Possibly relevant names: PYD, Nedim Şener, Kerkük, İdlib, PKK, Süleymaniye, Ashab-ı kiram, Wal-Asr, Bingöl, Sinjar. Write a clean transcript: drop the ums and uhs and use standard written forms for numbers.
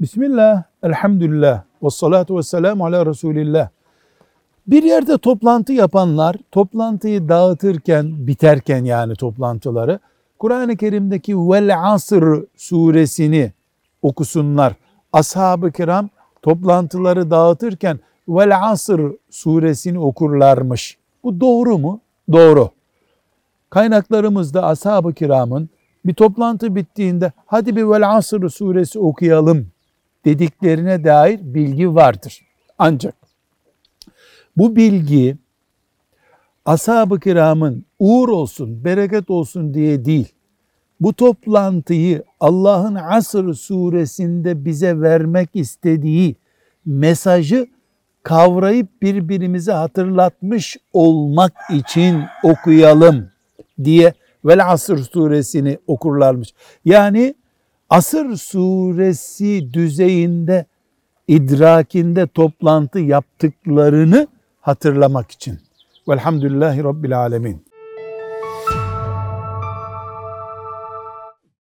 Bismillah, elhamdülillah, ve salatu ve selamu ala Resulillah. Bir yerde toplantı yapanlar, toplantıyı dağıtırken, biterken yani toplantıları, Kur'an-ı Kerim'deki Wal-Asr suresini okusunlar. Ashab-ı kiram toplantıları dağıtırken Wal-Asr suresini okurlarmış. Bu doğru mu? Doğru. Kaynaklarımızda ashab-ı kiramın bir toplantı bittiğinde hadi bir Wal-Asr suresi okuyalım dediklerine dair bilgi vardır. Ancak bu bilgi ashab-ı kiramın uğur olsun, bereket olsun diye değil, bu toplantıyı Allah'ın Asr suresinde bize vermek istediği mesajı kavrayıp birbirimize hatırlatmış olmak için okuyalım diye Wal-Asr suresini okurlarmış. Yani Asr suresi düzeyinde, idrakinde toplantı yaptıklarını hatırlamak için. Velhamdülillahi Rabbil Alemin.